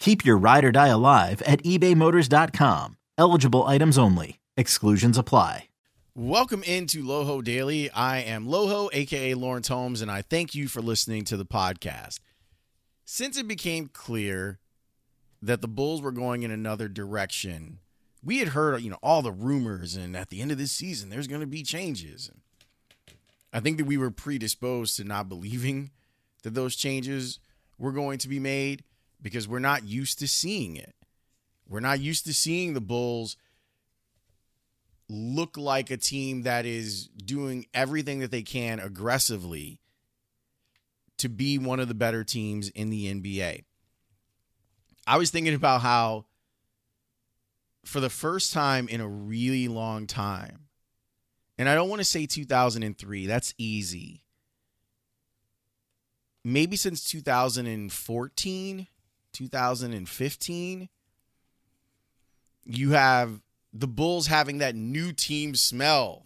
Keep your ride or die alive at ebaymotors.com. Eligible items only. Exclusions apply. Welcome into Loho Daily. I am Loho, a.k.a. Lawrence Holmes, and I thank you for listening to the podcast. Since it became clear that the Bulls were going in another direction, we had heard, all the rumors, and at the end of this season, there's going to be changes. I think that we were predisposed to not believing that those changes were going to be made, because we're not used to seeing it. We're not used to seeing the Bulls look like a team that is doing everything that they can aggressively to be one of the better teams in the NBA. I was thinking about how, for the first time in a really long time, and I don't want to say 2003, that's easy. Maybe since 2014... 2015, you have the Bulls having that new team smell.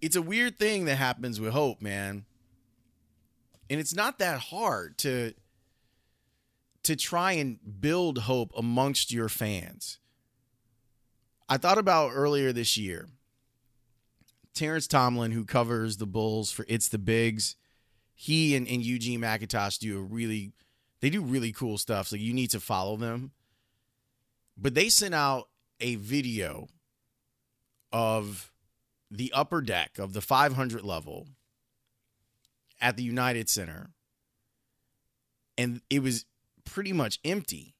It's a weird thing that happens with hope, man. And it's not that hard to try and build hope amongst your fans. I thought about earlier this year, Terrence Tomlin, who covers the Bulls for It's the Bigs, he and Eugene McIntosh do really cool stuff, so you need to follow them. But they sent out a video of the upper deck of the 500 level at the United Center, and it was pretty much empty.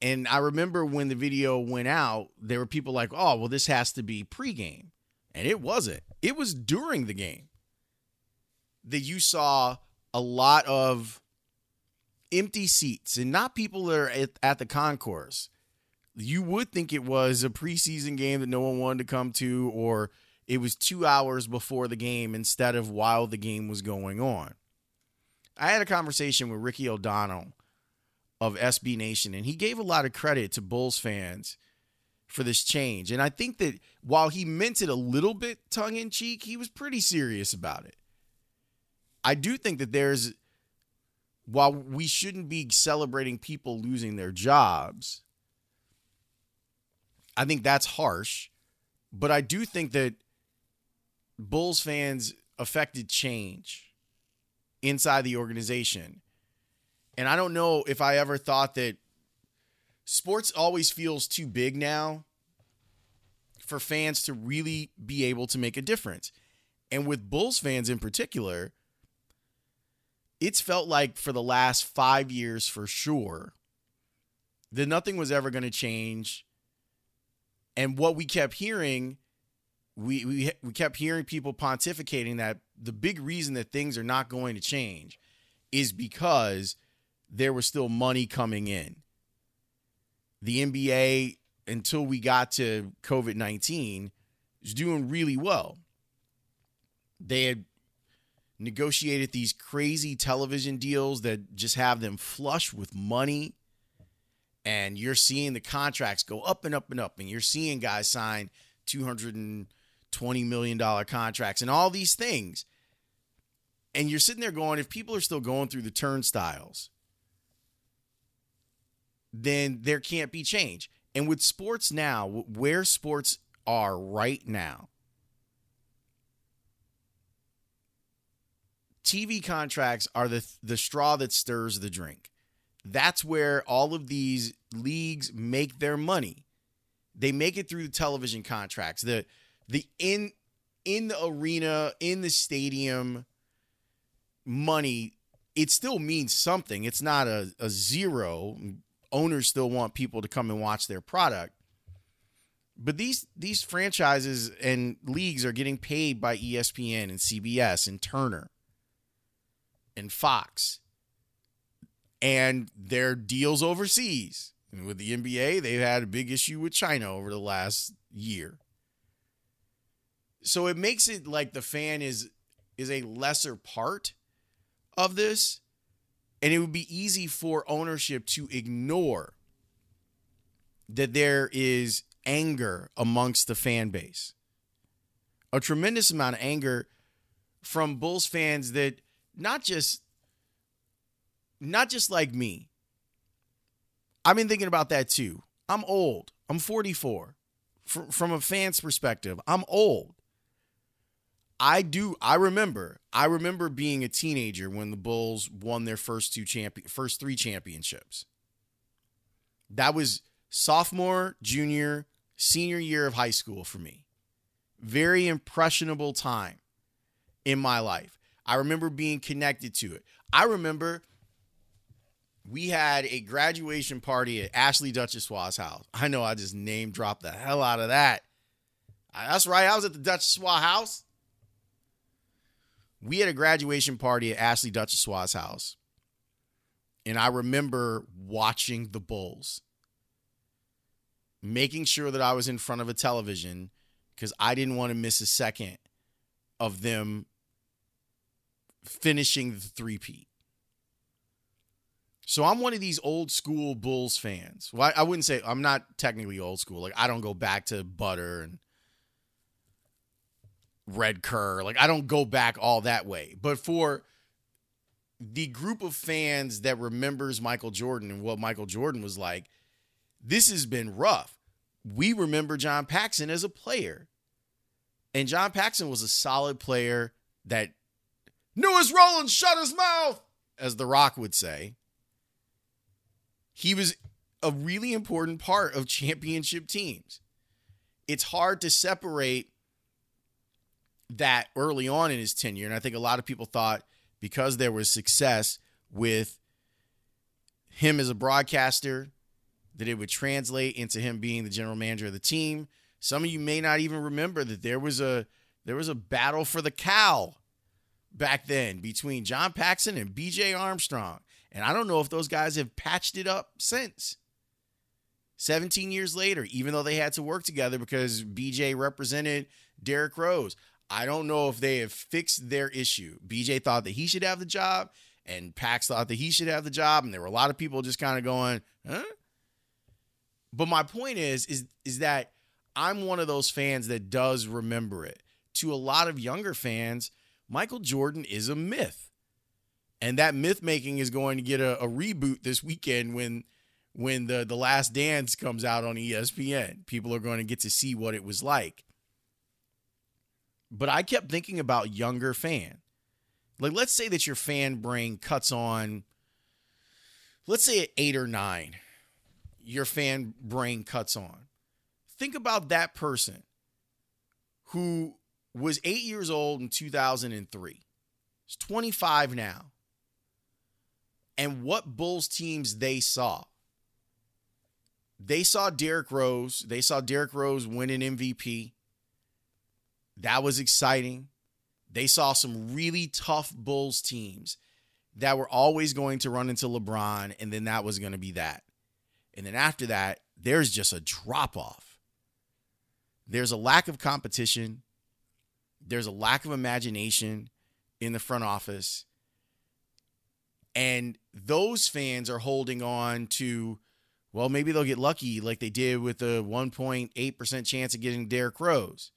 And I remember when the video went out, there were people like, oh, well, this has to be pregame. And it wasn't. It was during the game that you saw a lot of empty seats and not people that are at the concourse. You would think it was a preseason game that no one wanted to come to, or it was 2 hours before the game instead of while the game was going on. I had a conversation with Ricky O'Donnell of SB Nation, and he gave a lot of credit to Bulls fans for this change. And I think that while he meant it a little bit tongue-in-cheek, he was pretty serious about it. I do think that while we shouldn't be celebrating people losing their jobs, I think that's harsh, but I do think that Bulls fans affected change inside the organization. And I don't know if I ever thought that sports always feels too big now for fans to really be able to make a difference. And with Bulls fans in particular, it's felt like for the last 5 years for sure that nothing was ever going to change. And what we kept hearing, we kept hearing people pontificating that the big reason that things are not going to change is because there was still money coming in. The NBA, until we got to COVID-19, is doing really well. They had negotiated these crazy television deals that just have them flush with money. And you're seeing the contracts go up and up and up. And you're seeing guys sign $220 $20 million contracts and all these things. And you're sitting there going, if people are still going through the turnstiles, then there can't be change. And with sports now, where sports are right now, TV contracts are the straw that stirs the drink. That's where all of these leagues make their money. They make it through the television contracts, the in the arena, in the stadium money. It still means something. It's not a zero. Owners still want people to come and watch their product. But these franchises and leagues are getting paid by ESPN and CBS and Turner and Fox and their deals overseas. And with the NBA, they've had a big issue with China over the last year. So it makes it like the fan is a lesser part of this. And it would be easy for ownership to ignore that there is anger amongst the fan base. A tremendous amount of anger from Bulls fans that not just like me. I've been thinking about that too. I'm old. I'm 44. From a fan's perspective, I'm old. I remember being a teenager when the Bulls won their first three championships. That was sophomore, junior, senior year of high school for me. Very impressionable time in my life. I remember being connected to it. I remember we had a graduation party at Ashley Duchessois' house. I know I just name dropped the hell out of that. That's right. I was at the Duchessois house. We had a graduation party at Ashley Duchessois' house. And I remember watching the Bulls, making sure that I was in front of a television because I didn't want to miss a second of them finishing the three-peat. So I'm one of these old school Bulls fans. Well, I wouldn't say I'm not technically old school. Like, I don't go back to Butter and Red Kerr. Like, I don't go back all that way. But for the group of fans that remembers Michael Jordan and what Michael Jordan was like, this has been rough. We remember John Paxson as a player. And John Paxson was a solid player that knew his role and shut his mouth, as The Rock would say. He was a really important part of championship teams. It's hard to separate that early on in his tenure. And I think a lot of people thought because there was success with him as a broadcaster that it would translate into him being the general manager of the team. Some of you may not even remember that there was a battle for the cow back then between John Paxson and BJ Armstrong. And I don't know if those guys have patched it up since. 17 years later, even though they had to work together because BJ represented Derrick Rose. I don't know if they have fixed their issue. BJ thought that he should have the job, and Pax thought that he should have the job, and there were a lot of people just kind of going, huh? But my point is that I'm one of those fans that does remember it. To a lot of younger fans, Michael Jordan is a myth. And that myth-making is going to get a reboot this weekend when the Last Dance comes out on ESPN. People are going to get to see what it was like. But I kept thinking about younger fan. Like, let's say that your fan brain cuts on, let's say at 8 or 9, your fan brain cuts on. Think about that person who was 8 years old in 2003. He's 25 now. And what Bulls teams they saw. They saw Derrick Rose. They saw Derrick Rose win an MVP. That was exciting. They saw some really tough Bulls teams that were always going to run into LeBron, and then that was going to be that. And then after that, there's just a drop-off. There's a lack of competition. There's a lack of imagination in the front office. And those fans are holding on to, well, maybe they'll get lucky like they did with the 1.8% chance of getting Derrick Rose.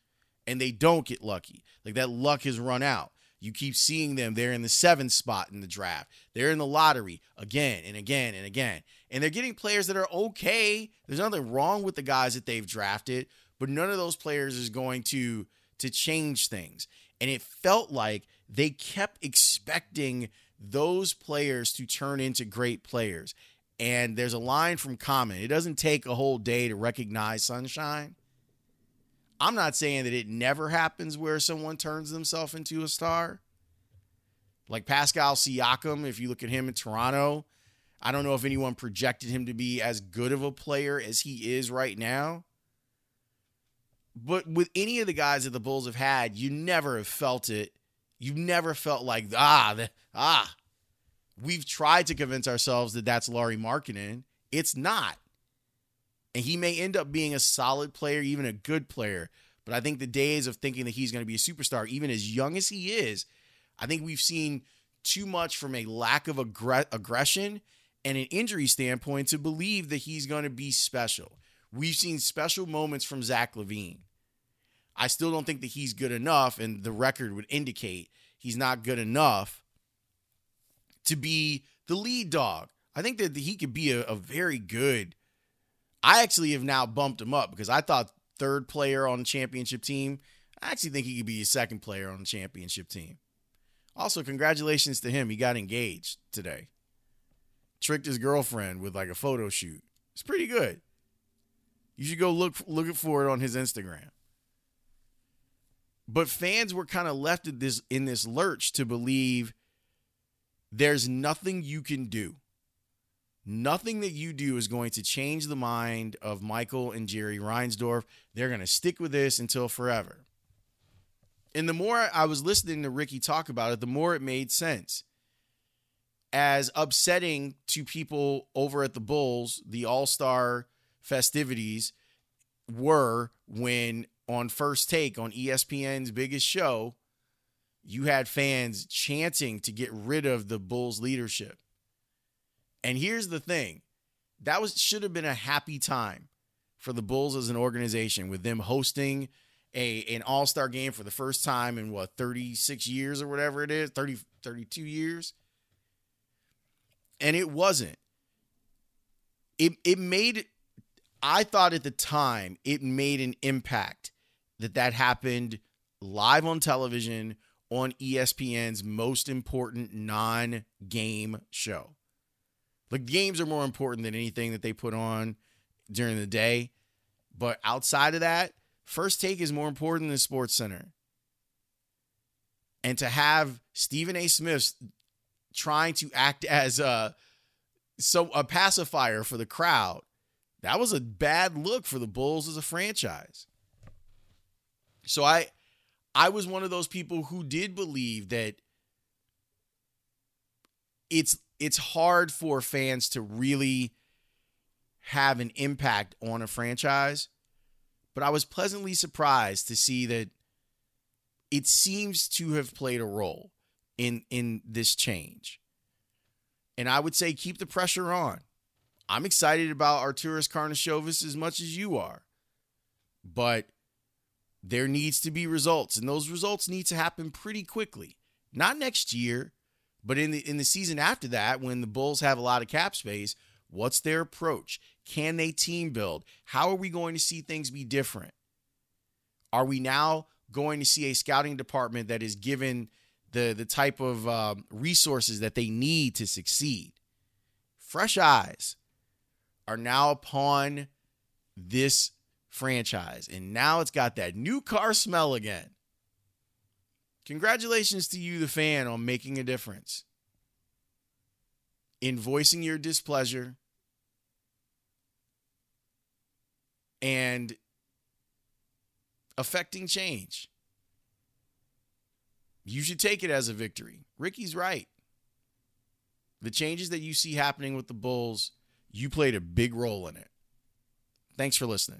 and they don't get lucky. Like, that luck has run out. You keep seeing them. They're in the 7th spot in the draft. They're in the lottery again and again and again. And they're getting players that are okay. There's nothing wrong with the guys that they've drafted, but none of those players is going to change things. And it felt like they kept expecting those players to turn into great players. And there's a line from Common. It doesn't take a whole day to recognize sunshine. I'm not saying that it never happens where someone turns themselves into a star. Like Pascal Siakam, if you look at him in Toronto, I don't know if anyone projected him to be as good of a player as he is right now. But with any of the guys that the Bulls have had, you never have felt it. You've never felt like, we've tried to convince ourselves that that's Lauri Markkinen. It's not. And he may end up being a solid player, even a good player. But I think the days of thinking that he's going to be a superstar, even as young as he is, I think we've seen too much from a lack of aggression and an injury standpoint to believe that he's going to be special. We've seen special moments from Zach LaVine. I still don't think that he's good enough, and the record would indicate he's not good enough to be the lead dog. I think that he could be a very good. I actually have now bumped him up because I thought third player on the championship team. I actually think he could be a second player on the championship team. Also, congratulations to him. He got engaged today. Tricked his girlfriend with like a photo shoot. It's pretty good. You should go look for it on his Instagram. But fans were kind of left in this lurch to believe there's nothing you can do. Nothing that you do is going to change the mind of Michael and Jerry Reinsdorf. They're going to stick with this until forever. And the more I was listening to Ricky talk about it, the more it made sense. As upsetting to people over at the Bulls, the All-Star festivities were when on First Take, on ESPN's biggest show, you had fans chanting to get rid of the Bulls leadership. And here's the thing. That should have been a happy time for the Bulls as an organization, with them hosting an all-star game for the first time in, 36 years or whatever it is, 32 years. And it wasn't. I thought at the time, it made an impact that happened live on television on ESPN's most important non-game show. Like, games are more important than anything that they put on during the day. But outside of that, First Take is more important than Sports Center. And to have Stephen A. Smith trying to act as a pacifier for the crowd, that was a bad look for the Bulls as a franchise. So I was one of those people who did believe that it's hard for fans to really have an impact on a franchise, but I was pleasantly surprised to see that it seems to have played a role in this change. And I would say keep the pressure on. I'm excited about Arturis Karnaschovas as much as you are, but there needs to be results, and those results need to happen pretty quickly. Not next year, but in the season after that, when the Bulls have a lot of cap space, what's their approach? Can they team build? How are we going to see things be different? Are we now going to see a scouting department that is given the type of resources that they need to succeed? Fresh eyes are now upon this franchise, and now it's got that new car smell again. Congratulations to you, the fan, on making a difference, in voicing your displeasure, and affecting change. You should take it as a victory. Ricky's right. The changes that you see happening with the Bulls, you played a big role in it. Thanks for listening.